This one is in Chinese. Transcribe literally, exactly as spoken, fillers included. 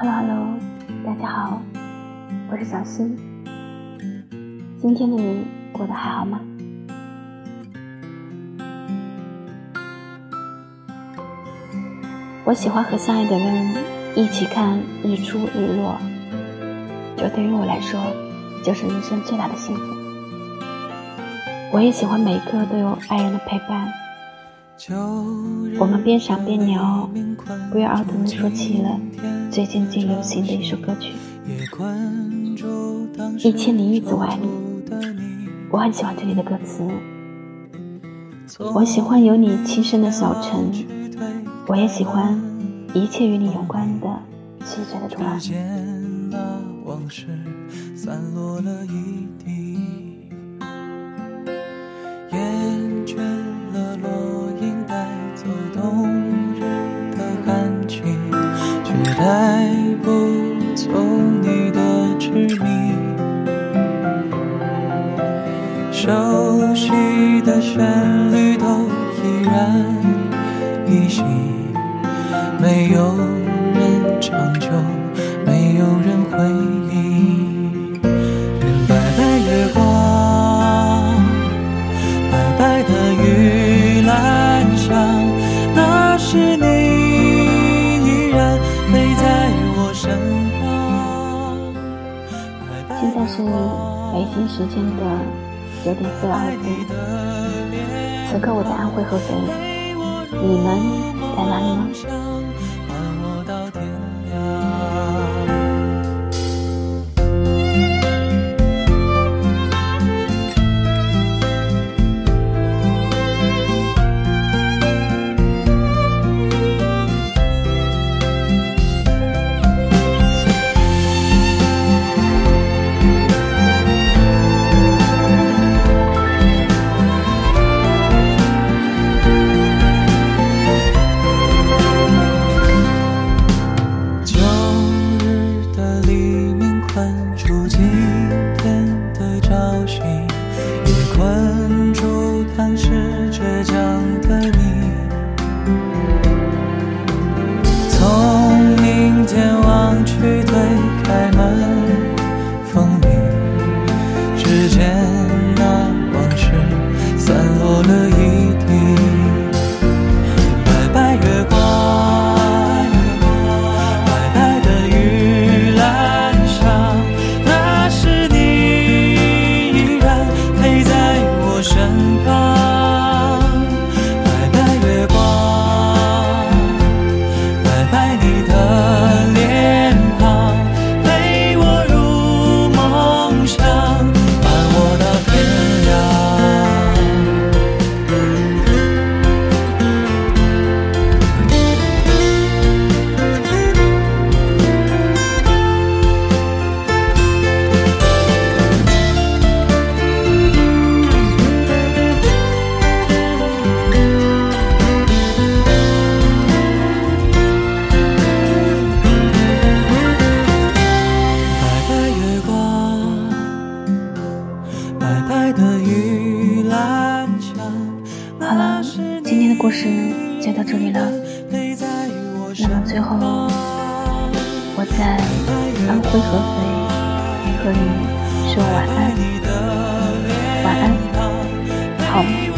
Hello Hello， 大家好，我是小新。今天的你过得还好吗？我喜欢和相爱的人一起看日出日落，这对于我来说就是人生最大的幸福。我也喜欢每一刻都有爱人的陪伴，我们边赏边聊，不约而同地说起了最近最流行的一首歌曲《一千零一次我爱你》。我很喜欢这里的歌词，我喜欢有你栖身的小城，我也喜欢一切与你有关的细致的图案。带不走你的执迷，熟悉的旋律都依然依稀，没有人长久，没有人回忆。愿白白月光，白白的玉兰香，那是你现在是北京时间的九点四十二分，此刻我在安徽合肥，你们在哪里故事就到这里了。那么最后，我在安徽合肥和你说晚安，晚安，好吗？